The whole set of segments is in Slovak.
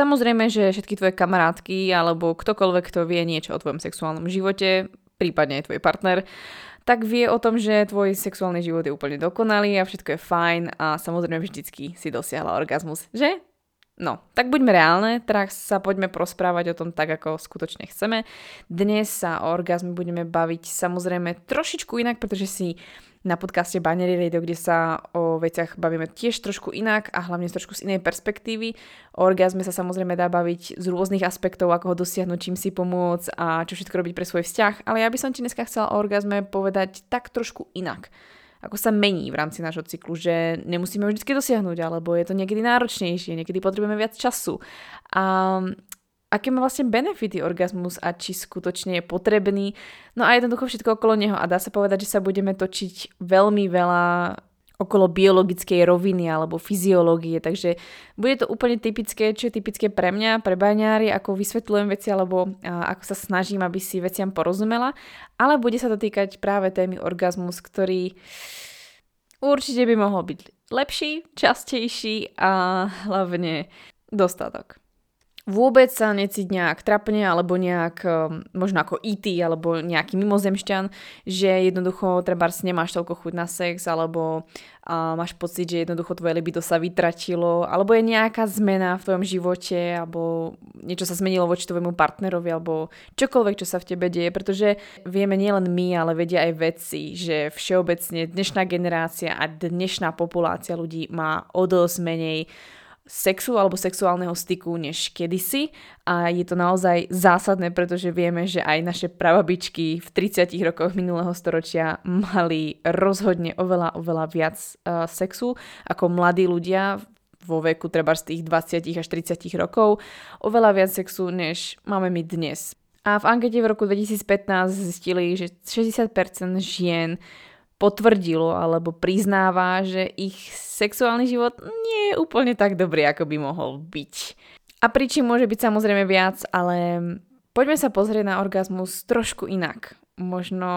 Samozrejme, že všetky tvoje kamarátky alebo ktokoľvek, kto vie niečo o tvojom sexuálnom živote, prípadne aj tvoj partner, tak vie o tom, že tvoj sexuálny život je úplne dokonalý a všetko je fajn a samozrejme vždycky si dosiahla orgazmus, že? No, tak buďme reálne, teraz sa poďme prosprávať o tom tak, ako skutočne chceme. Dnes sa o orgazme budeme baviť samozrejme trošičku inak, pretože si na podcaste Baňári Radio, kde sa o veciach bavíme tiež trošku inak a hlavne trošku z inej perspektívy. O orgazme sa samozrejme dá baviť z rôznych aspektov, ako ho dosiahnuť, čím si pomôcť a čo všetko robiť pre svoj vzťah, ale ja by som ti dneska chcela o orgazme povedať tak trošku inak. Ako sa mení v rámci nášho cyklu, že nemusíme ho vždy dosiahnuť, alebo je to niekedy náročnejšie, niekedy potrebujeme viac času. A aké má vlastne benefity orgazmus a či skutočne je potrebný? No a jednoducho všetko okolo neho. A dá sa povedať, že sa budeme točiť veľmi veľa okolo biologickej roviny alebo fyziológie, takže bude to úplne typické, čo je typické pre mňa, pre baňári, ako vysvetľujem veci alebo ako sa snažím, aby si veciam porozumela, ale bude sa to týkať práve témy orgazmus, ktorý určite by mohol byť lepší, častejší a hlavne dostatok. Vôbec sa necíť nejak trapne alebo nejak, možno ako IT alebo nejaký mimozemšťan, že jednoducho trebárs nemáš toľko chuť na sex alebo máš pocit, že jednoducho tvoje libido sa vytratilo alebo je nejaká zmena v tvojom živote alebo niečo sa zmenilo voči tvojemu partnerovi alebo čokoľvek, čo sa v tebe deje, pretože vieme nielen my, ale vedia aj vedci, že všeobecne dnešná generácia a dnešná populácia ľudí má o dosť menej sexu alebo sexuálneho styku než kedysi a je to naozaj zásadné, pretože vieme, že aj naše prababičky v 30 rokoch minulého storočia mali rozhodne oveľa viac sexu ako mladí ľudia vo veku treba z tých 20 až 30 rokov, oveľa viac sexu než máme my dnes. A v ankete v roku 2015 zistili, že 60% žien potvrdilo alebo priznáva, že ich sexuálny život nie je úplne tak dobrý, ako by mohol byť. A príčin môže byť samozrejme viac, ale poďme sa pozrieť na orgazmus trošku inak. Možno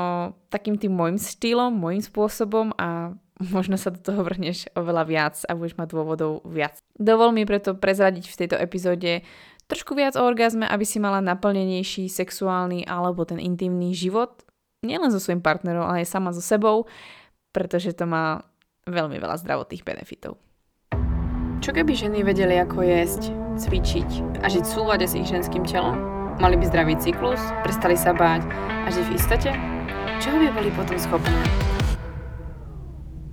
takým tým môjim štýlom, môjim spôsobom a možno sa do toho vrhneš oveľa viac a budeš mať dôvodov viac. Dovol mi preto prezradiť v tejto epizóde trošku viac o orgazme, aby si mala naplnenejší sexuálny alebo ten intimný život, nielen so svojím partnerom, ale aj sama so sebou, pretože to má veľmi veľa zdravotných benefitov. Čo keby ženy vedeli, ako jesť, cvičiť a žiť v súlade s ich ženským telom? Mali by zdravý cyklus, prestali sa báť a žiť v istote? Čoho by boli potom schopné?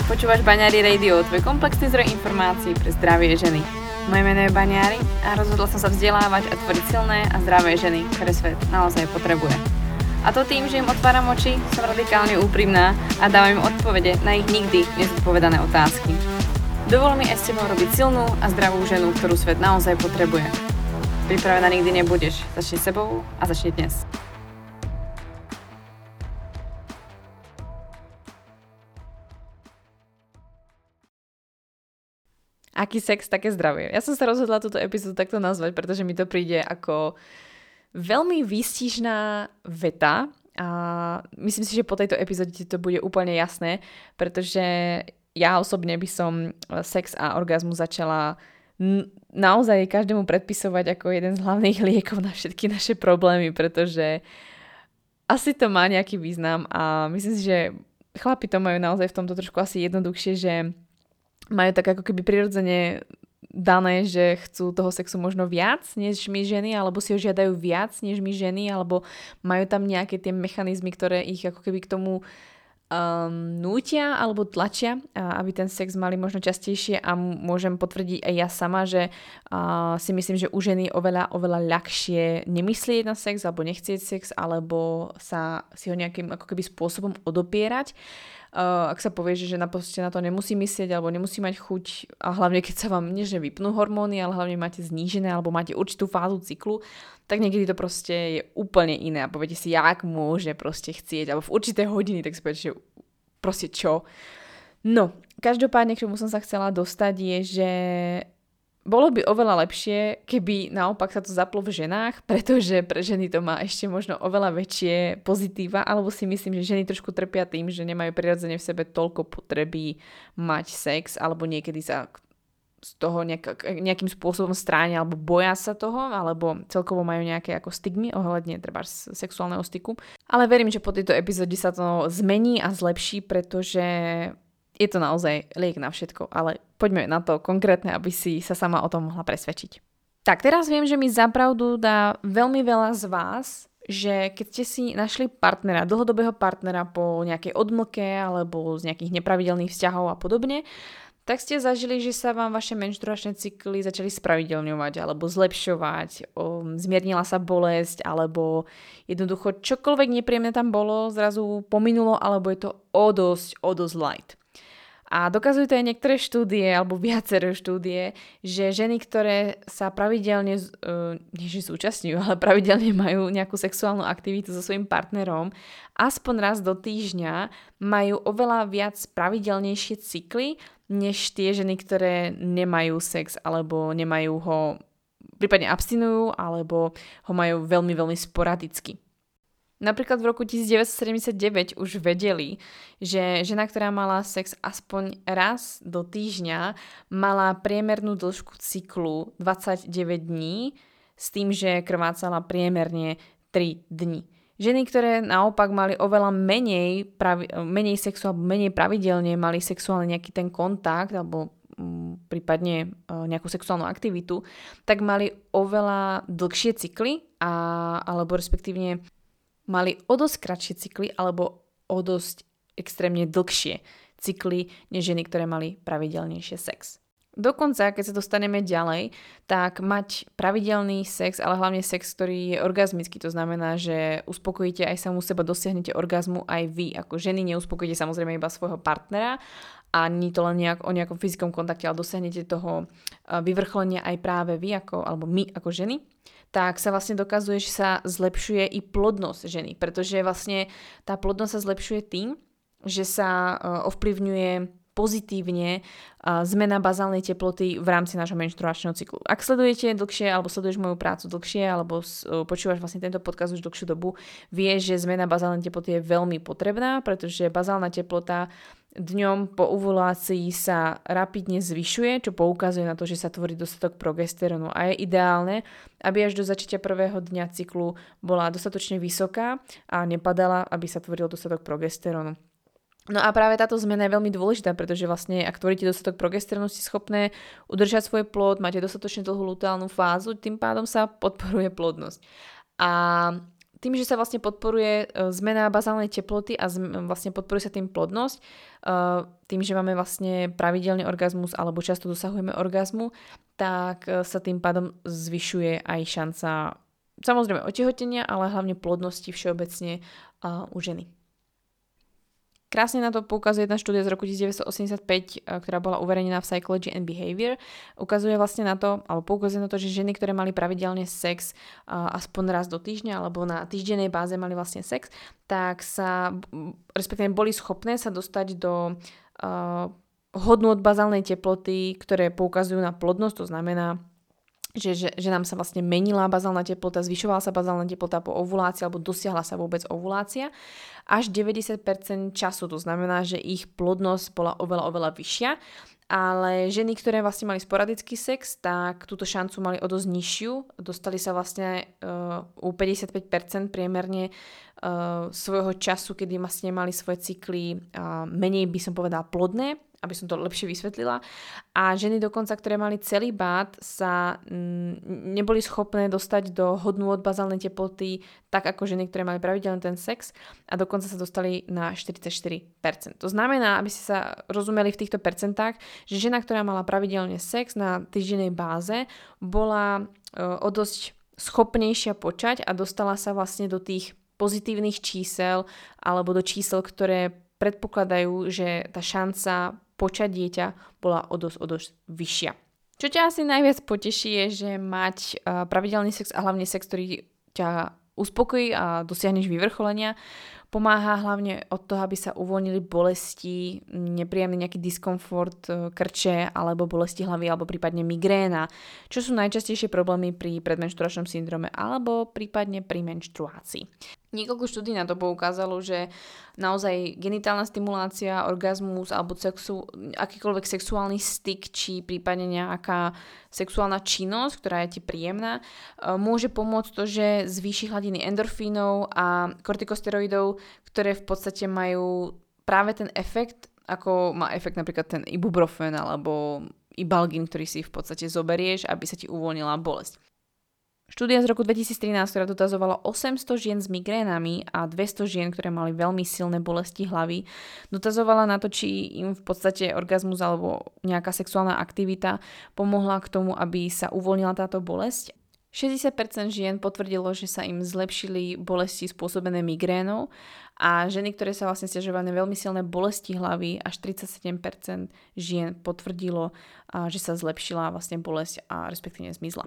Počúvaš Baňári Radio, tvoj komplexný zdroj informácií pre zdravie ženy. Moje meno je Baňári a rozhodla som sa vzdelávať a tvoriť silné a zdravé ženy, ktoré svet naozaj potrebuje. A to tým, že im otváram oči, som radikálne úprimná a dávam im odpovede na ich nikdy nezodpovedané otázky. Dovol mi aj s tebou robiť silnú a zdravú ženu, ktorú svet naozaj potrebuje. Pripravená nikdy nebudeš. Začni s sebou a začni dnes. Aký sex, také zdravie. Ja som sa rozhodla túto epizódu takto nazvať, pretože mi to príde ako veľmi výstižná veta a myslím si, že po tejto epizóde to bude úplne jasné, pretože ja osobne by som sex a orgazmus začala naozaj každému predpisovať ako jeden z hlavných liekov na všetky naše problémy, pretože asi to má nejaký význam a myslím si, že chlapi to majú naozaj v tomto trošku asi jednoduchšie, že majú tak ako keby prirodzene dané, že chcú toho sexu možno viac než my ženy, alebo si ho žiadajú viac než my ženy, alebo majú tam nejaké tie mechanizmy, ktoré ich ako keby k tomu nútia alebo tlačia, aby ten sex mali možno častejšie a môžem potvrdiť aj ja sama, že si myslím, že u ženy oveľa ľahšie nemyslieť na sex alebo nechcieť sex, alebo sa si ho nejakým ako keby spôsobom odopierať. Ak sa povie, že žena proste na to nemusí myslieť alebo nemusí mať chuť a hlavne keď sa vám nie že vypnú hormóny, ale hlavne máte znížené alebo máte určitú fázu cyklu, tak niekedy to proste je úplne iné a poviete si, jak môže proste chcieť alebo v určité hodiny, tak si poviete, že proste čo. No, každopádne k čomu som sa chcela dostať je, že bolo by oveľa lepšie, keby naopak sa to zaplo v ženách, pretože pre ženy to má ešte možno oveľa väčšie pozitíva, alebo si myslím, že ženy trošku trpia tým, že nemajú prirodzene v sebe toľko potreby mať sex, alebo niekedy sa z toho nejakým spôsobom stránia alebo boja sa toho, alebo celkovo majú nejaké ako stigmy ohľadne treba sexuálneho styku. Ale verím, že po tejto epizóde sa to zmení a zlepší, pretože je to naozaj liek na všetko, ale poďme na to konkrétne, aby si sa sama o tom mohla presvedčiť. Tak teraz viem, že mi zapravdu dá veľmi veľa z vás, že keď ste si našli partnera, dlhodobého partnera po nejakej odmlke alebo z nejakých nepravidelných vzťahov a podobne, tak ste zažili, že sa vám vaše menštruačné cykly začali spravidelňovať alebo zlepšovať, zmiernila sa bolesť alebo jednoducho čokoľvek nepríjemné tam bolo, zrazu pominulo alebo je to o dosť light. A dokazujú to aj niektoré štúdie, alebo viaceré štúdie, že ženy, ktoré sa pravidelne, nie že zúčastňujú, ale pravidelne majú nejakú sexuálnu aktivitu so svojím partnerom, aspoň raz do týždňa majú oveľa viac pravidelnejšie cykly, než tie ženy, ktoré nemajú sex, alebo nemajú ho, prípadne abstinujú, alebo ho majú veľmi, veľmi sporadicky. Napríklad v roku 1979 už vedeli, že žena, ktorá mala sex aspoň raz do týždňa, mala priemernú dĺžku cyklu 29 dní, s tým, že krvácala priemerne 3 dni. Ženy, ktoré naopak mali oveľa menej sexu alebo menej pravidelne mali sexuálne nejaký ten kontakt alebo prípadne nejakú sexuálnu aktivitu, tak mali oveľa dlhšie cykly alebo respektívne mali o dosť kratšie cykly alebo o dosť extrémne dlhšie cykly než ženy, ktoré mali pravidelnejšie sex. Dokonca, keď sa dostaneme ďalej, tak mať pravidelný sex, ale hlavne sex, ktorý je orgazmický, to znamená, že uspokojíte aj samú seba, dosiahnete orgazmu aj vy. Ako ženy neuspokojíte samozrejme iba svojho partnera, ani to len o nejakom fyzickom kontakte, ale dosiahnete toho vyvrcholenia aj práve vy, alebo my ako ženy. Tak sa vlastne dokazuje, že sa zlepšuje i plodnosť ženy, pretože vlastne tá plodnosť sa zlepšuje tým, že sa ovplyvňuje pozitívne zmena bazálnej teploty v rámci nášho menštruačného cyklu. Ak sledujete dlhšie, alebo sleduješ moju prácu dlhšie, alebo počúvaš vlastne tento podcast už dlhšiu dobu, vieš, že zmena bazálnej teploty je veľmi potrebná, pretože bazálna teplota dňom po ovulácii sa rapidne zvyšuje, čo poukazuje na to, že sa tvorí dostatok progesterónu a je ideálne, aby až do začiatia prvého dňa cyklu bola dostatočne vysoká a nepadala, aby sa tvoril dostatok progesterónu. No a práve táto zmena je veľmi dôležitá, pretože vlastne ak tvoríte dostatok progesterónu, ste schopné udržať svoj plod, máte dostatočne dlhú luteálnu fázu, tým pádom sa podporuje plodnosť. A tým, že sa vlastne podporuje zmena bazálnej teploty a vlastne podporuje sa tým plodnosť, tým, že máme vlastne pravidelný orgazmus alebo často dosahujeme orgazmu, tak sa tým pádom zvyšuje aj šanca samozrejme otehotenia, ale hlavne plodnosti všeobecne u ženy. Krásne na to poukazuje jedna štúdia z roku 1985, ktorá bola uverejnená v Psychology and Behavior. Ukazuje vlastne na to, alebo poukazuje na to, že ženy, ktoré mali pravidelne sex aspoň raz do týždňa, alebo na týždennej báze mali vlastne sex, tak sa, respektíve boli schopné sa dostať do hodnôt bazálnej teploty, ktoré poukazujú na plodnosť, to znamená, že nám sa vlastne menila bazálna teplota, zvyšovala sa bazálna teplota po ovulácii alebo dosiahla sa vôbec ovulácia až 90% času, to znamená, že ich plodnosť bola oveľa vyššia, ale ženy, ktoré vlastne mali sporadický sex, tak túto šancu mali o dosť nižšiu, dostali sa vlastne u 55% priemerne svojho času, kedy vlastne mali svoje cykly menej by som povedala plodné, aby som to lepšie vysvetlila. A ženy dokonca, ktoré mali celibát, sa neboli schopné dostať do hodnôt bazálnej teploty tak ako ženy, ktoré mali pravidelne ten sex a dokonca sa dostali na 44%. To znamená, aby ste sa rozumeli v týchto percentách, že žena, ktorá mala pravidelne sex na týždennej báze, bola o dosť schopnejšia počať a dostala sa vlastne do tých pozitívnych čísel alebo do čísel, ktoré predpokladajú, že tá šanca počať dieťa bola o dosť vyššia. Čo ťa asi najviac poteší je, že mať pravidelný sex a hlavne sex, ktorý ťa uspokojí a dosiahneš vyvrcholenia, pomáha hlavne od toho, aby sa uvoľnili bolesti, nepríjemný nejaký diskomfort, krče alebo bolesti hlavy alebo prípadne migréna, čo sú najčastejšie problémy pri predmenštruačnom syndróme alebo prípadne pri menštruácii. Niekoľko štúdí na to poukázalo, že naozaj genitálna stimulácia, orgazmus alebo akýkoľvek sexuálny styk či prípadne nejaká sexuálna činnosť, ktorá je ti príjemná, môže pomôcť to, že zvýši hladiny endorfínov a kortikosteroidov, ktoré v podstate majú práve ten efekt, ako má efekt napríklad ten ibuprofen alebo ibalgin, ktorý si v podstate zoberieš, aby sa ti uvoľnila bolesť. Štúdia z roku 2013, ktorá dotazovala 800 žien s migrénami a 200 žien, ktoré mali veľmi silné bolesti hlavy, dotazovala na to, či im v podstate orgazmus alebo nejaká sexuálna aktivita pomohla k tomu, aby sa uvoľnila táto bolesť. 60% žien potvrdilo, že sa im zlepšili bolesti spôsobené migrénou a ženy, ktoré sa vlastne sťažovali na veľmi silné bolesti hlavy, až 37% žien potvrdilo, že sa zlepšila vlastne bolesť a respektíve zmizla.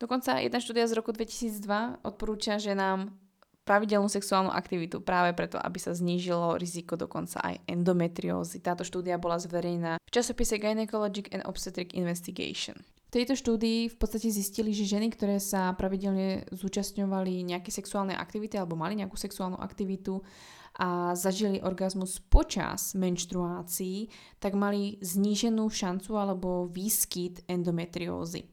Dokonca jedna štúdia z roku 2002 odporúča, že nám pravidelnú sexuálnu aktivitu práve preto, aby sa znížilo riziko dokonca aj endometriózy. Táto štúdia bola zverejnená v časopise Gynecologic and Obstetric Investigation. V tejto štúdii v podstate zistili, že ženy, ktoré sa pravidelne zúčastňovali nejaké sexuálne aktivity alebo mali nejakú sexuálnu aktivitu a zažili orgazmus počas menštruácií, tak mali zníženú šancu alebo výskyt endometriózy.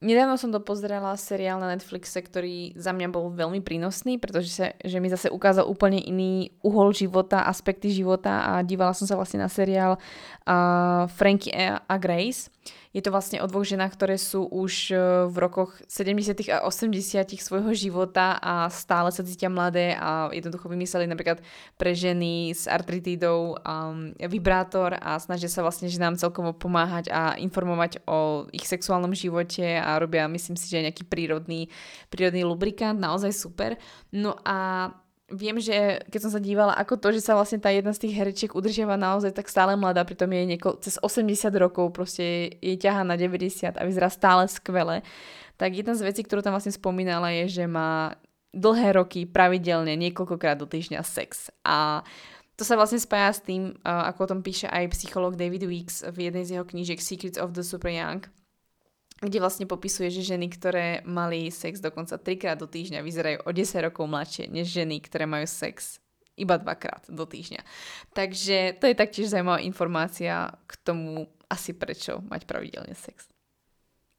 Nedávno som dopozerala seriál na Netflixe, ktorý za mňa bol veľmi prínosný, pretože že mi zase ukázal úplne iný uhol života, aspekty života a dívala som sa vlastne na seriál Frankie a Grace. Je to vlastne o dvoch ženách, ktoré sú už v rokoch 70. a 80. svojho života a stále sa cítia mladé a jednoducho vymysleli napríklad pre ženy s artritídou vibrátor a snažia sa vlastne ženám celkovo pomáhať a informovať o ich sexuálnom živote a robia, myslím si, že nejaký prírodný lubrikant, naozaj super. No a viem, že keď som sa dívala, ako to, že sa vlastne tá jedna z tých herečiek udržiava naozaj tak stále mladá, pritom je cez 80 rokov, proste je ťahá na 90 a vyzerá stále skvele, tak jedna z vecí, ktorú tam vlastne spomínala, je, že má dlhé roky pravidelne niekoľkokrát do týždňa sex. A to sa vlastne spája s tým, ako o tom píše aj psychológ David Weeks v jednej z jeho knížiek Secrets of the Super Young, kde vlastne popisuje, že ženy, ktoré mali sex dokonca 3-krát do týždňa, vyzerajú o 10 rokov mladšie než ženy, ktoré majú sex iba 2-krát do týždňa. Takže to je taktiež zaujímavá informácia k tomu asi prečo mať pravidelne sex.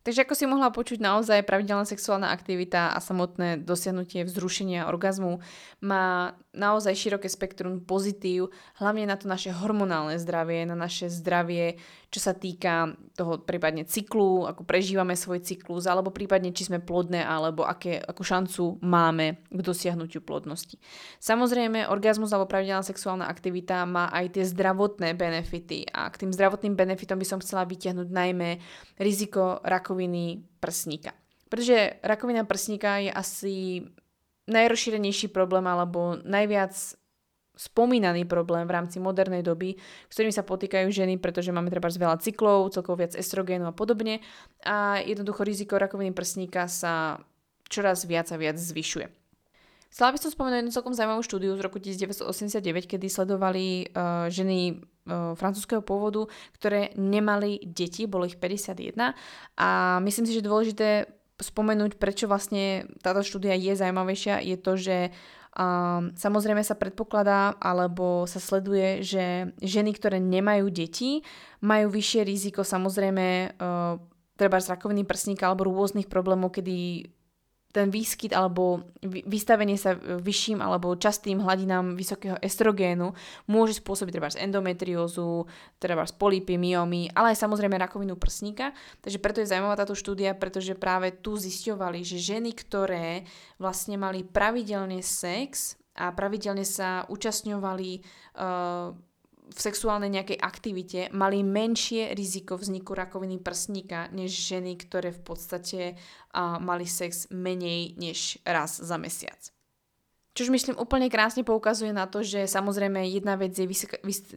Takže ako si mohla počuť, naozaj pravidelná sexuálna aktivita a samotné dosiahnutie vzrušenia orgazmu má naozaj široké spektrum pozitív, hlavne na to naše hormonálne zdravie, na naše zdravie, čo sa týka toho prípadne cyklu, ako prežívame svoj cyklus, alebo prípadne či sme plodné, alebo akú šancu máme k dosiahnutiu plodnosti. Samozrejme, orgazmus alebo pravidelná sexuálna aktivita má aj tie zdravotné benefity a k tým zdravotným benefitom by som chcela vytiahnuť najmä riziko rakoviny prsníka. Pretože rakovina prsníka je asi najrozšírenejší problém alebo najviac spomínaný problém v rámci modernej doby, s ktorým sa potýkajú ženy, pretože máme trebárs veľa cyklov, celkovo viac estrogénu a podobne a jednoducho riziko rakoviny prsníka sa čoraz viac a viac zvyšuje. Chcela by som spomenúť jednu celkom zaujímavú štúdiu z roku 1989, kedy sledovali ženy francúzskeho pôvodu, ktoré nemali deti, bolo ich 51 a myslím si, že dôležité spomenúť, prečo vlastne táto štúdia je zaujímavejšia, je to, že samozrejme sa predpokladá alebo sa sleduje, že ženy, ktoré nemajú deti, majú vyššie riziko samozrejme treba z rakoviny prsníka alebo rôznych problémov, kedy ten výskyt alebo vystavenie sa vyšším alebo častým hladinám vysokého estrogénu môže spôsobiť trebárs endometriózu, trebárs polipy, myomy, ale aj samozrejme rakovinu prsníka. Takže preto je zaujímavá táto štúdia, pretože práve tu zisťovali, že ženy, ktoré vlastne mali pravidelne sex a pravidelne sa účastňovali v sexuálnej nejakej aktivite, mali menšie riziko vzniku rakoviny prsníka než ženy, ktoré v podstate mali sex menej než raz za mesiac. Čož myslím úplne krásne poukazuje na to, že samozrejme jedna vec je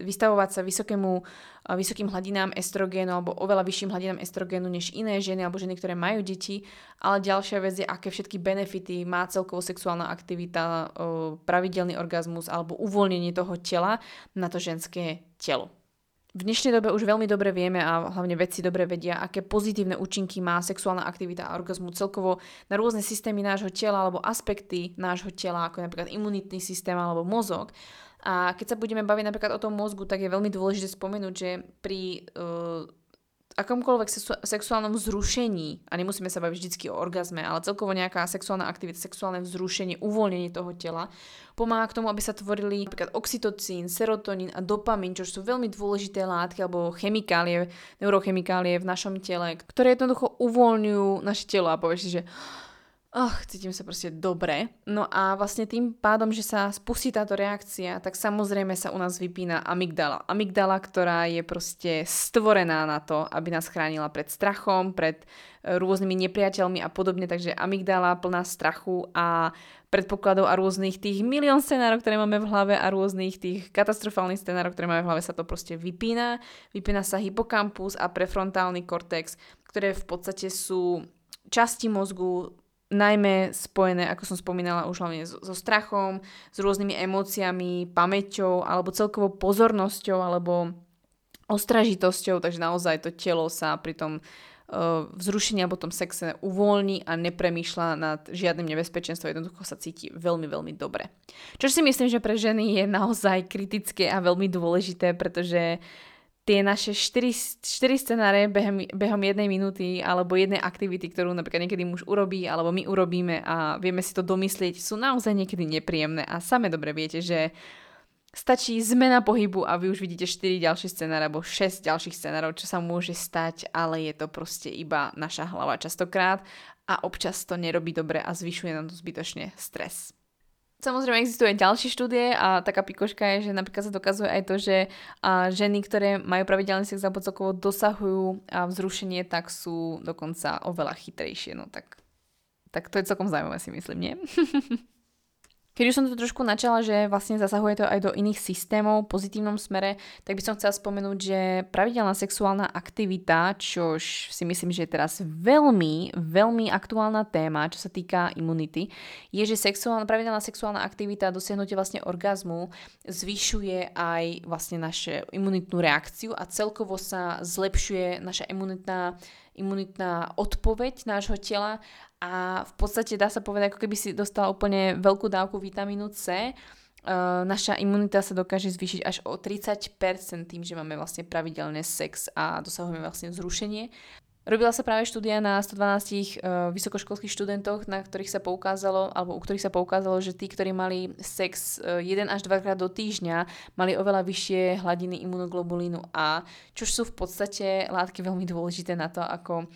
vystavovať sa vysokým hladinám estrogénu alebo oveľa vyšším hladinám estrogénu než iné ženy alebo ženy, ktoré majú deti, ale ďalšia vec je, aké všetky benefity má celkovo sexuálna aktivita, pravidelný orgazmus alebo uvoľnenie toho tela na to ženské telo. V dnešnej dobe už veľmi dobre vieme a hlavne vedci dobre vedia, aké pozitívne účinky má sexuálna aktivita a orgazmu celkovo na rôzne systémy nášho tela alebo aspekty nášho tela, ako napríklad imunitný systém alebo mozog. A keď sa budeme baviť napríklad o tom mozgu, tak je veľmi dôležité spomenúť, že pri akomkoľvek sexuálnom vzrušení, a nemusíme sa baviť vždycky o orgazme, ale celkovo nejaká sexuálna aktivita, sexuálne vzrušenie, uvoľnenie toho tela, pomáha k tomu, aby sa tvorili napríklad oxytocín, serotonín a dopamin, čo sú veľmi dôležité látky alebo chemikálie, neurochemikálie v našom tele, ktoré jednoducho uvoľňujú naše telo a povieš si, že cítim sa proste dobre. No a vlastne tým pádom, že sa spustí táto reakcia, tak samozrejme sa u nás vypína amygdala. Amygdala, ktorá je proste stvorená na to, aby nás chránila pred strachom, pred rôznymi nepriateľmi a podobne. Takže amygdala plná strachu a predpokladov a rôznych tých milión scenárov, ktoré máme v hlave a rôznych tých katastrofálnych scenárov, ktoré máme v hlave, sa to proste vypína. Vypína sa hypokampus a prefrontálny kortex, ktoré v podstate sú časti mozgu, najmä spojené, ako som spomínala, už hlavne so strachom, s rôznymi emóciami, pamäťou alebo celkovou pozornosťou alebo ostražitosťou, takže naozaj to telo sa pri tom vzrušení alebo tom sexe uvoľní a nepremýšľa nad žiadnym nebezpečenstvom, jednoducho sa cíti veľmi, veľmi dobre. Čo si myslím, že pre ženy je naozaj kritické a veľmi dôležité, pretože tie naše 4 scenáre behom jednej minúty alebo jednej aktivity, ktorú napríklad niekedy muž urobí alebo my urobíme a vieme si to domyslieť, sú naozaj niekedy nepríjemné a same dobre viete, že stačí zmena pohybu a vy už vidíte 4 ďalšie scenáre alebo 6 ďalších scenárov, čo sa môže stať, ale je to proste iba naša hlava častokrát a občas to nerobí dobre a zvyšuje nám to zbytočne stres. Samozrejme existuje ďalšie štúdie a taká pikoška je, že napríklad sa dokazuje aj to, že ženy, ktoré majú pravidelný sex alebo celkovo dosahujú vzrušenie, tak sú dokonca oveľa chytrejšie. No tak to je celkom zaujímavé, si myslím, nie? Keď už som tu trošku načala, že vlastne zasahuje to aj do iných systémov v pozitívnom smere, tak by som chcela spomenúť, že pravidelná sexuálna aktivita, čo si myslím, že je teraz veľmi, veľmi aktuálna téma, čo sa týka imunity, je, že pravidelná sexuálna aktivita, dosiahnutie vlastne orgazmu, zvyšuje aj vlastne našu imunitnú reakciu a celkovo sa zlepšuje naša imunitná odpoveď nášho tela a v podstate dá sa povedať, ako keby si dostala úplne veľkú dávku vitamínu C. Naša imunita sa dokáže zvýšiť až o 30% tým, že máme vlastne pravidelne sex a dosahujeme vlastne vzrušenie. Robila sa práve štúdia na 112 vysokoškolských študentoch, u ktorých sa poukázalo, že tí, ktorí mali sex 1 až 2 krát do týždňa, mali oveľa vyššie hladiny imunoglobulínu A, čo sú v podstate látky veľmi dôležité na to, ako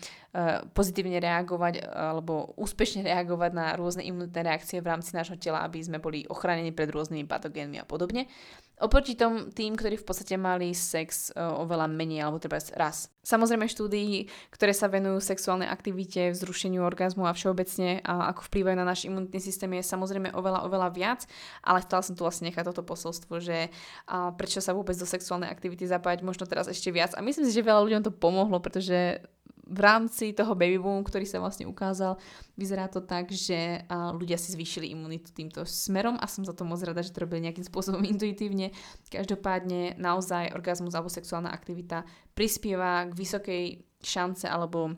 pozitívne reagovať alebo úspešne reagovať na rôzne imunitné reakcie v rámci nášho tela, aby sme boli ochránení pred rôznymi patogénmi a podobne. Oproti tým, ktorí v podstate mali sex oveľa menej, alebo treba raz. Samozrejme štúdii, ktoré sa venujú sexuálnej aktivite, vzrušeniu orgazmu a všeobecne, a ako vplývajú na náš imunitný systém, je samozrejme oveľa, oveľa viac, ale chcela som tu vlastne nechať toto posolstvo, že prečo sa vôbec do sexuálnej aktivity zapájať možno teraz ešte viac. A myslím si, že veľa ľuďom to pomohlo, pretože v rámci toho baby boomu, ktorý sa vlastne ukázal, vyzerá to tak, že ľudia si zvýšili imunitu týmto smerom a som za to moc rada, že to robili nejakým spôsobom intuitívne. Každopádne naozaj orgazmus alebo sexuálna aktivita prispieva k vysokej šance alebo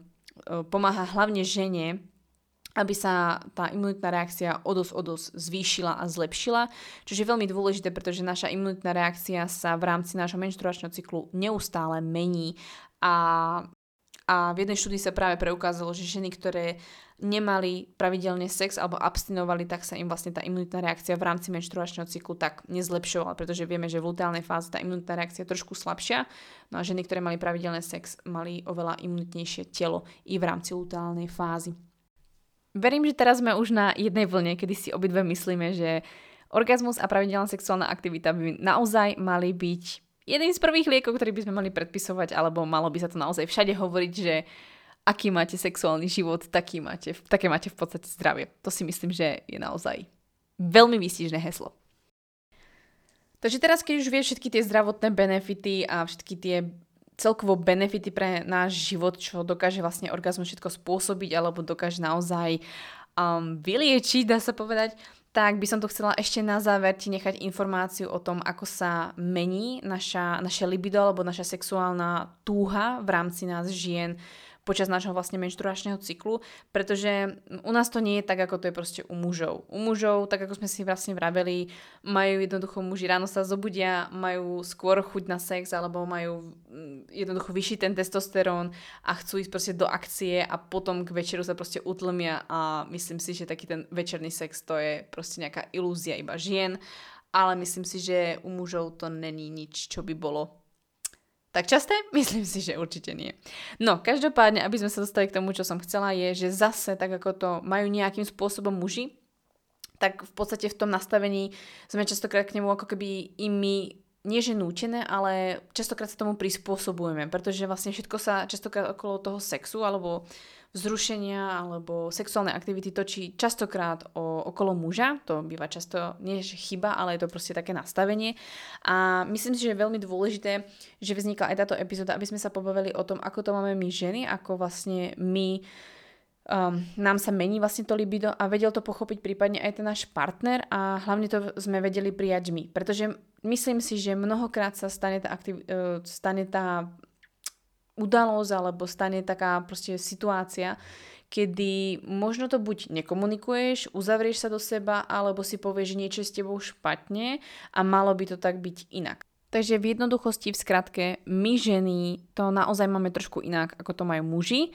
pomáha hlavne žene, aby sa tá imunitná reakcia o dosť zvýšila a zlepšila, čo je veľmi dôležité, pretože naša imunitná reakcia sa v rámci nášho menštruačného cyklu neustále mení a v jednej štúdii sa práve preukázalo, že ženy, ktoré nemali pravidelne sex alebo abstinovali, tak sa im vlastne tá imunitná reakcia v rámci menštruačného cyklu tak nezlepšovala, pretože vieme, že v luteálnej fáze tá imunitná reakcia je trošku slabšia. No a ženy, ktoré mali pravidelný sex, mali oveľa imunitnejšie telo i v rámci luteálnej fázy. Verím, že teraz sme už na jednej vlne, kedy si obidve myslíme, že orgazmus a pravidelná sexuálna aktivita by naozaj mali byť jeden z prvých liekov, ktorý by sme mali predpisovať, alebo malo by sa to naozaj všade hovoriť, že aký máte sexuálny život, také máte v podstate zdravie. To si myslím, že je naozaj veľmi výstižné heslo. Takže teraz, keď už vieš všetky tie zdravotné benefity a všetky tie celkovo benefity pre náš život, čo dokáže vlastne orgazmus všetko spôsobiť, alebo dokáže naozaj vyliečiť, dá sa povedať, tak by som tu chcela ešte na záver ti nechať informáciu o tom, ako sa mení naše libido alebo naša sexuálna túha v rámci nás žien počas nášho vlastne menštruačného cyklu, pretože u nás to nie je tak, ako to je proste u mužov. U mužov, tak ako sme si vlastne vraveli, majú jednoducho muži ráno sa zobudia, majú skôr chuť na sex alebo majú jednoducho vyšší ten testosterón a chcú ísť proste do akcie a potom k večeru sa proste utlmia a myslím si, že taký ten večerný sex to je proste nejaká ilúzia iba žien, ale myslím si, že u mužov to není nič, čo by bolo tak časté? Myslím si, že určite nie. No, každopádne, aby sme sa dostali k tomu, čo som chcela, je, že zase, tak ako to majú nejakým spôsobom muži, tak v podstate v tom nastavení sme častokrát k nemu ako keby i my nie že nútené, ale častokrát sa tomu prispôsobujeme, pretože vlastne všetko sa častokrát okolo toho sexu alebo vzrušenia alebo sexuálnej aktivity točí častokrát okolo muža. To býva často nie že chyba, ale je to proste také nastavenie. A myslím si, že je veľmi dôležité, že vznikla aj táto epizóda, aby sme sa pobavili o tom, ako to máme my ženy, ako vlastne my nám sa mení vlastne to libido a vedel to pochopiť prípadne aj ten náš partner a hlavne to sme vedeli prijať my. Pretože myslím si, že mnohokrát sa stane tá udalosť alebo stane taká proste situácia, kedy možno to buď nekomunikuješ, uzavrieš sa do seba alebo si povieš, že niečo je s tebou špatne a malo by to tak byť inak. Takže v jednoduchosti, v skratke, my ženy to naozaj máme trošku inak, ako to majú muži,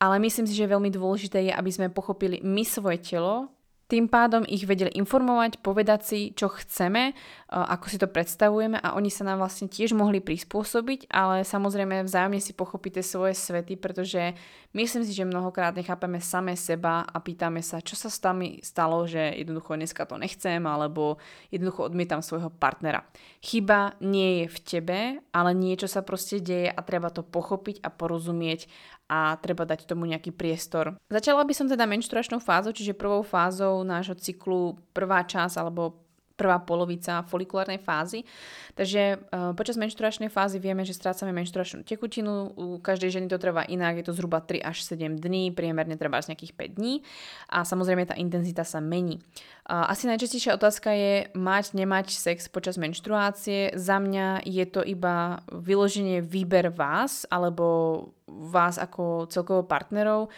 ale myslím si, že veľmi dôležité je, aby sme pochopili my svoje telo, tým pádom ich vedeli informovať, povedať si, čo chceme, ako si to predstavujeme a oni sa nám vlastne tiež mohli prispôsobiť, ale samozrejme vzájomne si pochopíte svoje svety, pretože myslím si, že mnohokrát nechápeme samé seba a pýtame sa, čo sa s nami stalo, že jednoducho dneska to nechcem alebo jednoducho odmietam svojho partnera. Chyba nie je v tebe, ale niečo sa proste deje a treba to pochopiť a porozumieť a treba dať tomu nejaký priestor. Začala by som teda menštruačnou fázou, čiže prvou fázou nášho cyklu, prvá časť alebo prvá polovica folikulárnej fázy. Takže počas menštruačnej fázy vieme, že strácame menštruačnú tekutinu. U každej ženy to trvá inak, je to zhruba 3 až 7 dní, priemerne trvá až nejakých 5 dní a samozrejme tá intenzita sa mení. Asi najčastejšia otázka je mať, nemať sex počas menštruácie. Za mňa je to iba vyloženie výber vás alebo vás ako celkovo partnerov,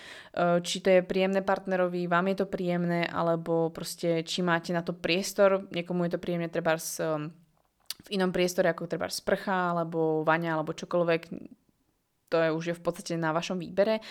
či to je príjemné partnerovi, vám je to príjemné, alebo proste či máte na to priestor, niekomu je to príjemné trebárs v inom priestore ako trebárs sprcha, alebo vaňa, alebo čokoľvek, to je už je v podstate na vašom výbere.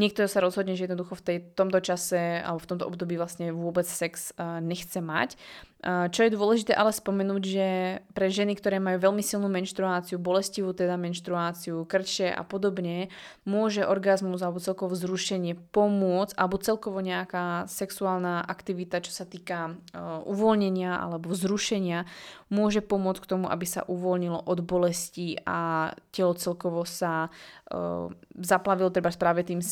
Niekto sa rozhodne, že jednoducho v tomto čase alebo v tomto období vlastne vôbec sex nechce mať. Čo je dôležité ale spomenúť, že pre ženy, ktoré majú veľmi silnú menštruáciu, bolestivú teda menštruáciu, krče a podobne, môže orgazmus alebo celkovo vzrušenie pomôcť alebo celkovo nejaká sexuálna aktivita, čo sa týka uvoľnenia alebo vzrušenia, môže pomôcť k tomu, aby sa uvoľnilo od bolesti a telo celkovo sa zaplavilo treba práve tým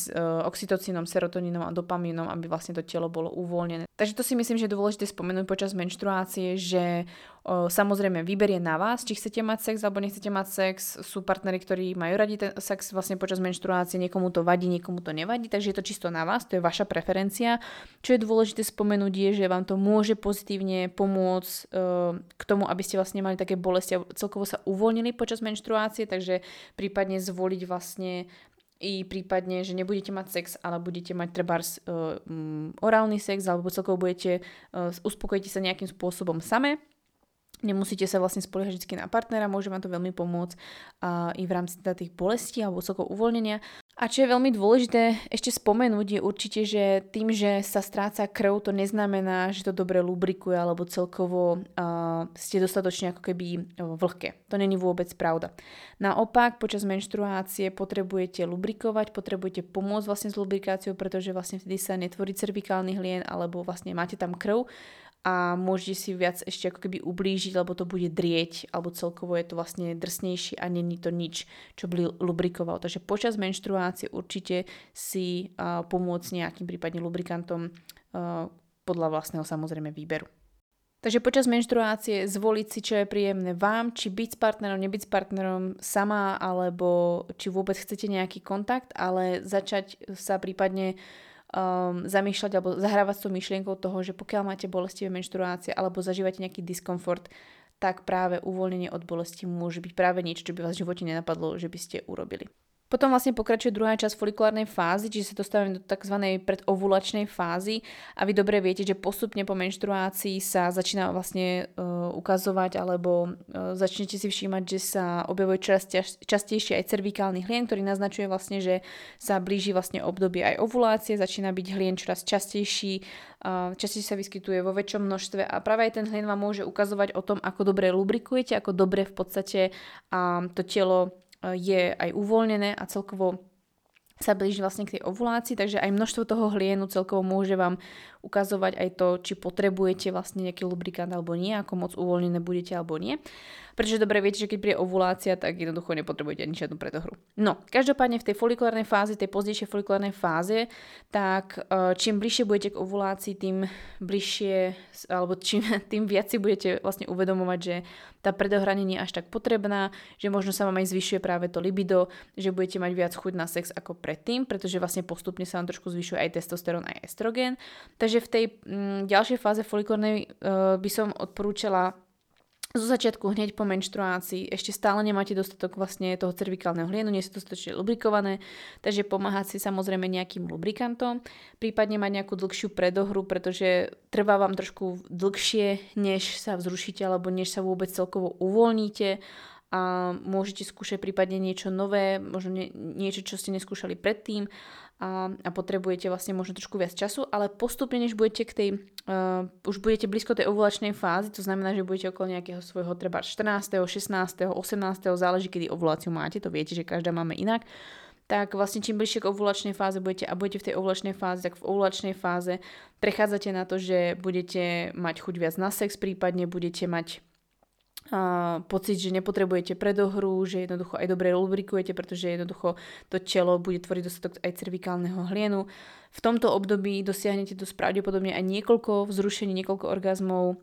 oxytocínom, serotoninom a dopamínom, aby vlastne to telo bolo uvoľnené. Takže to si myslím, že je dôležité spomenúť počas menštruácie, že samozrejme výber je na vás, či chcete mať sex alebo nechcete mať sex. Sú partneri, ktorí majú radi ten sex vlastne počas menštruácie, niekomu to vadí, niekomu to nevadí, takže je to čisto na vás, to je vaša preferencia. Čo je dôležité spomenúť je, že vám to môže pozitívne pomôcť k tomu, aby ste vlastne mali také bolesti a celkovo sa uvoľnili počas menštruácie, takže prípadne zvoliť vlastne i prípadne, že nebudete mať sex, ale budete mať trebárs orálny sex, alebo celkovo budete uspokojíte sa nejakým spôsobom same. Nemusíte sa vlastne spoliehať vždy na partnera, môže vám to veľmi pomôcť i v rámci teda tých bolestí alebo celkovo uvoľnenia. A čo je veľmi dôležité ešte spomenúť je určite, že tým, že sa stráca krv, to neznamená, že to dobre lubrikuje alebo celkovo ste dostatočne ako keby vlhké. To není vôbec pravda. Naopak, počas menštruácie potrebujete lubrikovať, potrebujete pomôcť vlastne s lubrikáciou, pretože vlastne vtedy sa netvorí cervikálny hlien alebo vlastne máte tam krv a môžete si viac ešte ako keby ublížiť, lebo to bude drieť, alebo celkovo je to vlastne drsnejšie a není to nič, čo by lubrikovalo. Takže počas menštruácie určite si pomôcť nejakým prípadne lubrikantom podľa vlastného samozrejme výberu. Takže počas menštruácie zvoliť si, čo je príjemné vám, či byť s partnerom, nebyť s partnerom sama, alebo či vôbec chcete nejaký kontakt, ale začať sa prípadne zamýšľať alebo zahrávať s tou myšlienkou toho, že pokiaľ máte bolestivé menštruácie alebo zažívate nejaký diskomfort, tak práve uvoľnenie od bolesti môže byť práve niečo, čo by vás v živote nenapadlo, že by ste urobili. Potom vlastne pokračuje druhá časť folikulárnej fázy, čiže sa dostávame do tzv. Predovulačnej fázy a vy dobre viete, že postupne po menštruácii sa začína vlastne ukazovať alebo začnete si všímať, že sa objavuje častejšie aj cervikálny hlien, ktorý naznačuje vlastne, že sa blíži vlastne obdobie aj ovulácie, začína byť hlien čoraz častejší, častejšie sa vyskytuje vo väčšom množstve a práve aj ten hlien vám môže ukazovať o tom, ako dobre lubrikujete, ako dobre v podstate to telo je aj uvoľnené a celkovo sa blíži vlastne k tej ovulácii, takže aj množstvo toho hlienu celkovo môže vám ukazovať aj to, či potrebujete vlastne nejaký lubrikant alebo nie, ako moc uvoľnené budete alebo nie. Pretože dobre viete, že keď príde ovulácia, tak jednoducho nepotrebujete ani žiadnu predohru. No, každopádne v tej folikulárnej fáze, tej pozdejšej folikulárnej fáze, tak čím bližšie budete k ovulácii, tým bližšie, alebo tým viac si budete vlastne uvedomovať, že tá predohra nie je až tak potrebná, že možno sa vám aj zvyšuje práve to libido, že budete mať viac chuť na sex ako predtým, pretože vlastne postupne sa vám trošku zvyšuje aj testosterón, aj estrogen. Takže v tej ďalšej fáze folikulárnej by som odporúčala zo začiatku hneď po menštruácii ešte stále nemáte dostatok vlastne toho cervikálneho hlienu, nie sú dostatočne lubrikované, takže pomáhať si samozrejme nejakým lubrikantom, prípadne mať nejakú dlhšiu predohru, pretože trvá vám trošku dlhšie, než sa vzrušíte alebo než sa vôbec celkovo uvoľníte a môžete skúšať prípadne niečo nové, možno niečo, čo ste neskúšali predtým a potrebujete vlastne možno trošku viac času, ale postupne, než budete k tej, už budete blízko tej ovulačnej fázy, to znamená, že budete okolo nejakého svojho treba 14., 16., 18., záleží, kedy ovuláciu máte, to viete, že každá máme inak, tak vlastne čím bližšie k ovulačnej fáze budete a budete v tej ovulačnej fáze, tak v ovulačnej fáze prechádzate na to, že budete mať chuť viac na sex, prípadne budete mať pocit, že nepotrebujete predohru, že jednoducho aj dobre lubrikujete, pretože jednoducho to telo bude tvoriť dostatok aj cervikálneho hlienu. V tomto období dosiahnete dosť pravdepodobne aj niekoľko vzrušení, niekoľko orgazmov,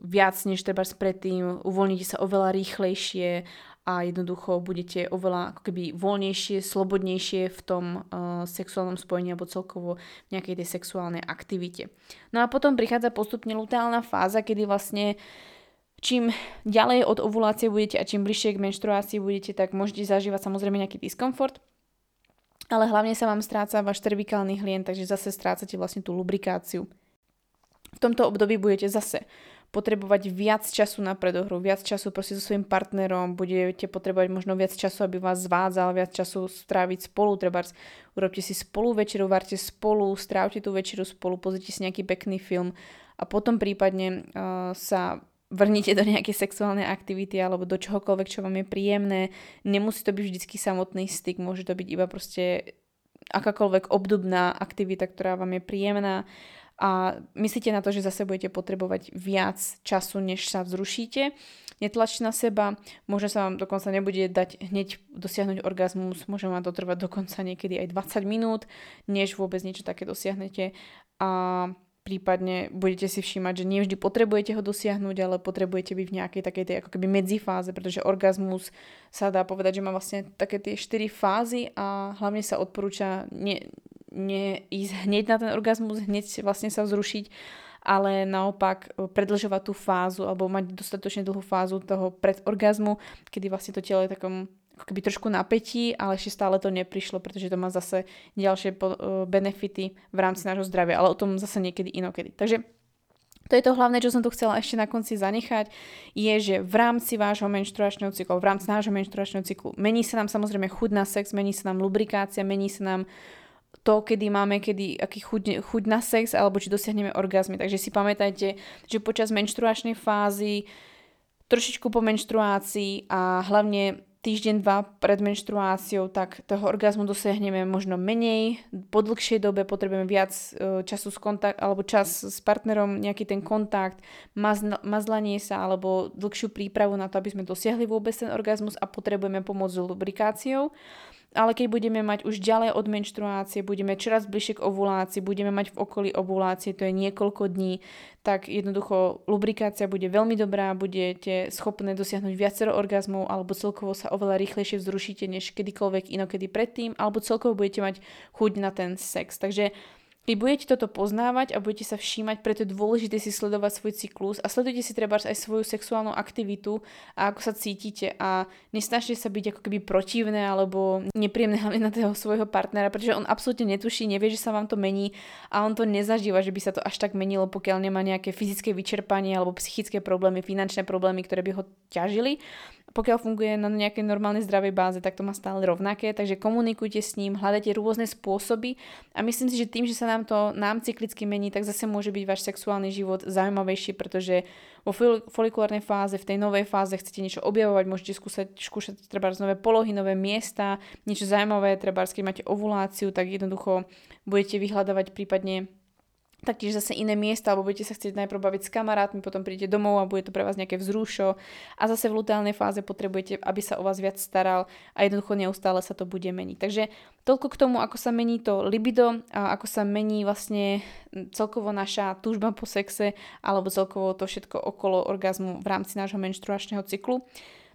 viac než treba predtým, uvoľníte sa oveľa rýchlejšie a jednoducho budete oveľa ako keby voľnejšie, slobodnejšie v tom sexuálnom spojení alebo celkovo v nejakej tej sexuálnej aktivite. No a potom prichádza postupne luteálna fáza, kedy vlastne čím ďalej od ovulácie budete a čím bližšie k menštruácii budete, tak môžete zažívať samozrejme nejaký diskomfort, ale hlavne sa vám stráca váš cervikálny hlien, takže zase strácate vlastne tú lubrikáciu. V tomto období budete zase potrebovať viac času na predohru, viac času proste so svojím partnerom, budete potrebovať možno viac času, aby vás zvádzal, viac času stráviť spolu, trebárs urobte si spolu večeru, varte spolu, strávte tú večeru spolu, pozrite si nejaký pekný film a potom prípadne sa vrnite do nejakej sexuálnej aktivity alebo do čohokoľvek, čo vám je príjemné. Nemusí to byť vždycky samotný styk, môže to byť iba proste akákoľvek obdobná aktivita, ktorá vám je príjemná. A myslíte na to, že zase budete potrebovať viac času, než sa vzrušíte. Netlačte na seba, možno sa vám dokonca nebude dať hneď dosiahnuť orgazmus, môže vám to trvať dokonca niekedy aj 20 minút, než vôbec niečo také dosiahnete. A prípadne budete si všímať, že nie vždy potrebujete ho dosiahnuť, ale potrebujete byť v nejakej takej tej ako keby medzifáze, pretože orgazmus sa dá povedať, že má vlastne také tie 4 fázy a hlavne sa odporúča neísť hneď na ten orgazmus, hneď vlastne sa vzrušiť, ale naopak predlžovať tú fázu alebo mať dostatočne dlhú fázu toho predorgazmu, kedy vlastne to telo je takom ako keby trošku napätí, ale ešte stále to neprišlo, pretože to má zase ďalšie benefity v rámci nášho zdravia, ale o tom zase niekedy inokedy. Takže to je to hlavné, čo som tu chcela ešte na konci zanechať, je, že v rámci vášho menštruačného cyklu, v rámci nášho menštruačného cyklu mení sa nám samozrejme chuť na sex, mení sa nám lubrikácia, mení sa nám to, kedy máme aký chuť na sex alebo či dosiahneme orgazmy. Takže si pamätajte, že počas menštruačnej fázy, trošičku po menštruácii a hlavne týždeň, 2 pred menštruáciou, tak toho orgazmu dosiahneme možno menej, po dlhšej dobe potrebujeme viac času alebo čas s partnerom, nejaký ten kontakt, mazlanie sa alebo dlhšiu prípravu na to, aby sme dosiahli vôbec ten orgazmus a potrebujeme pomôcť s lubrikáciou. ale keď budeme mať už ďalej od menštruácie, budeme čoraz bližšie k ovulácii, budeme mať v okolí ovulácie, to je niekoľko dní, tak jednoducho lubrikácia bude veľmi dobrá, budete schopné dosiahnuť viacero orgazmov alebo celkovo sa oveľa rýchlejšie vzrušíte než kedykoľvek inokedy predtým, alebo celkovo budete mať chuť na ten sex. Takže keď budete toto poznávať a budete sa všímať, preto je dôležité si sledovať svoj cyklus a sledujte si trebárs aj svoju sexuálnu aktivitu a ako sa cítite a nesnažte sa byť ako keby protivné alebo nepríjemné hlavne na toho svojho partnera, pretože on absolútne netuší, nevie, že sa vám to mení a on to nezažíva, že by sa to až tak menilo, pokiaľ nemá nejaké fyzické vyčerpanie alebo psychické problémy, finančné problémy, ktoré by ho ťažili. Pokiaľ funguje na nejakej normálnej zdravej báze, tak to má stále rovnaké, takže komunikujte s ním, hľadajte rôzne spôsoby a myslím si, že tým, že sa nám cyklicky mení, tak zase môže byť váš sexuálny život zaujímavejší, pretože vo folikulárnej fáze, v tej novej fáze chcete niečo objavovať, môžete skúšať trebárs nové polohy, nové miesta, niečo zaujímavé, trebárs keď máte ovuláciu, tak jednoducho budete vyhľadávať prípadne taktiež zase iné miesta, alebo budete sa chcieť najprv baviť s kamarátmi, potom prídete domov a bude to pre vás nejaké vzrušo a zase v luteálnej fáze potrebujete, aby sa o vás viac staral a jednoducho neustále sa to bude meniť. Takže toľko k tomu, ako sa mení to libido a ako sa mení vlastne celkovo naša túžba po sexe alebo celkovo to všetko okolo orgazmu v rámci nášho menštruačného cyklu.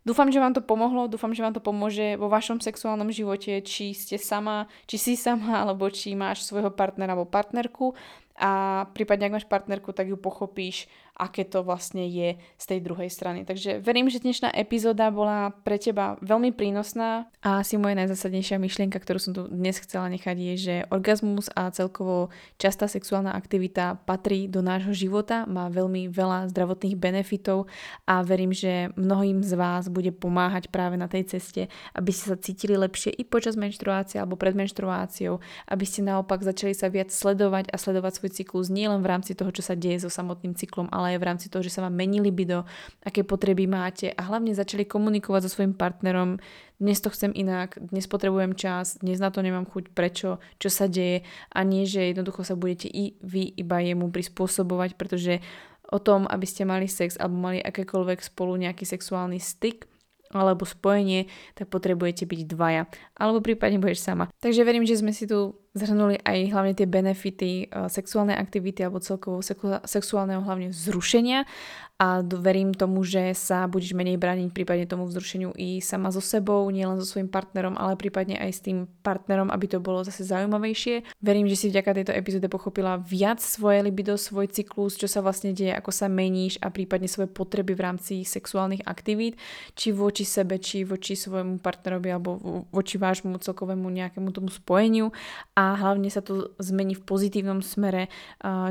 Dúfam, že vám to pomohlo, dúfam, že vám to pomôže vo vašom sexuálnom živote, či ste sama, či si sama, alebo či máš svojho partnera alebo partnerku a prípadne ak máš partnerku, tak ju pochopíš, aké to vlastne je z tej druhej strany. Takže verím, že dnešná epizóda bola pre teba veľmi prínosná a asi moja najzásadnejšia myšlienka, ktorú som tu dnes chcela nechať je, že orgazmus a celkovo častá sexuálna aktivita patrí do nášho života, má veľmi veľa zdravotných benefitov a verím, že mnohým z vás bude pomáhať práve na tej ceste, aby ste sa cítili lepšie i počas menštruácie alebo pred menštruáciou, aby ste naopak začali sa viac sledovať a sledovať svoj cyklus nielen v rámci toho, čo sa deje so samotným cyklom, ale aj v rámci toho, že sa vám mení libido, aké potreby máte a hlavne začali komunikovať so svojím partnerom. Dnes to chcem inak, dnes potrebujem čas, dnes na to nemám chuť, prečo, čo sa deje a nie, že jednoducho sa budete i vy iba jemu prispôsobovať, pretože o tom, aby ste mali sex alebo mali akékoľvek spolu nejaký sexuálny styk alebo spojenie, tak potrebujete byť dvaja, alebo prípadne budeš sama. Takže verím, že sme si tu zhrnuli aj hlavne tie benefity sexuálnej aktivity alebo celkovo sexuálneho hlavne vzrušenia a verím tomu, že sa budeš menej brániť prípadne tomu vzrušeniu i sama so sebou, nielen so svojím partnerom, ale prípadne aj s tým partnerom, aby to bolo zase zaujímavejšie. Verím, že si vďaka tejto epizóde pochopila viac svoje libido, svoj cyklus, čo sa vlastne deje, ako sa meníš a prípadne svoje potreby v rámci sexuálnych aktivít, či voči sebe, či voči svojmu partnerovi alebo voči vášmu celkovému nejakému tomu spojeniu. A hlavne sa to zmení v pozitívnom smere,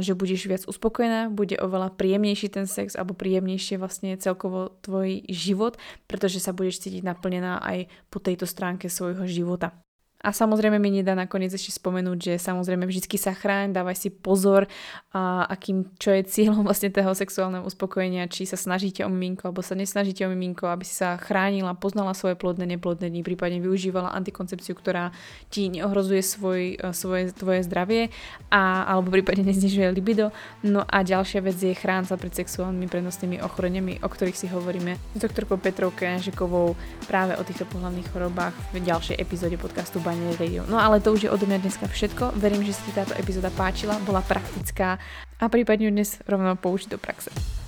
že budeš viac uspokojená, bude oveľa príjemnejší ten sex alebo príjemnejšie vlastne celkovo tvoj život, pretože sa budeš cítiť naplnená aj po tejto stránke svojho života. A samozrejme mi nedá nakoniec ešte spomenúť, že samozrejme vždy sa chráň, dávaj si pozor, čo je cieľom vlastne toho sexuálneho uspokojenia, či sa snažíte o miminko, alebo sa nesnažíte o miminko, aby si sa chránila, poznala svoje plodné, neplodné dni, prípadne využívala antikoncepciu, ktorá ti neohrozuje tvoje zdravie alebo prípadne neznižuje libido. No a ďalšia vec je chráň sa pred sexuálnymi prenosnými ochoreniami, o ktorých si hovoríme s doktorkou Petrou Keňažikovou práve o týchto pohlavných chorobách v ďalšej epizóde podcastu Baňári Radio. No ale to už je odo mňa dneska všetko. Verím, že si táto epizóda páčila, bola praktická a prípadne dnes rovno použiť do praxe.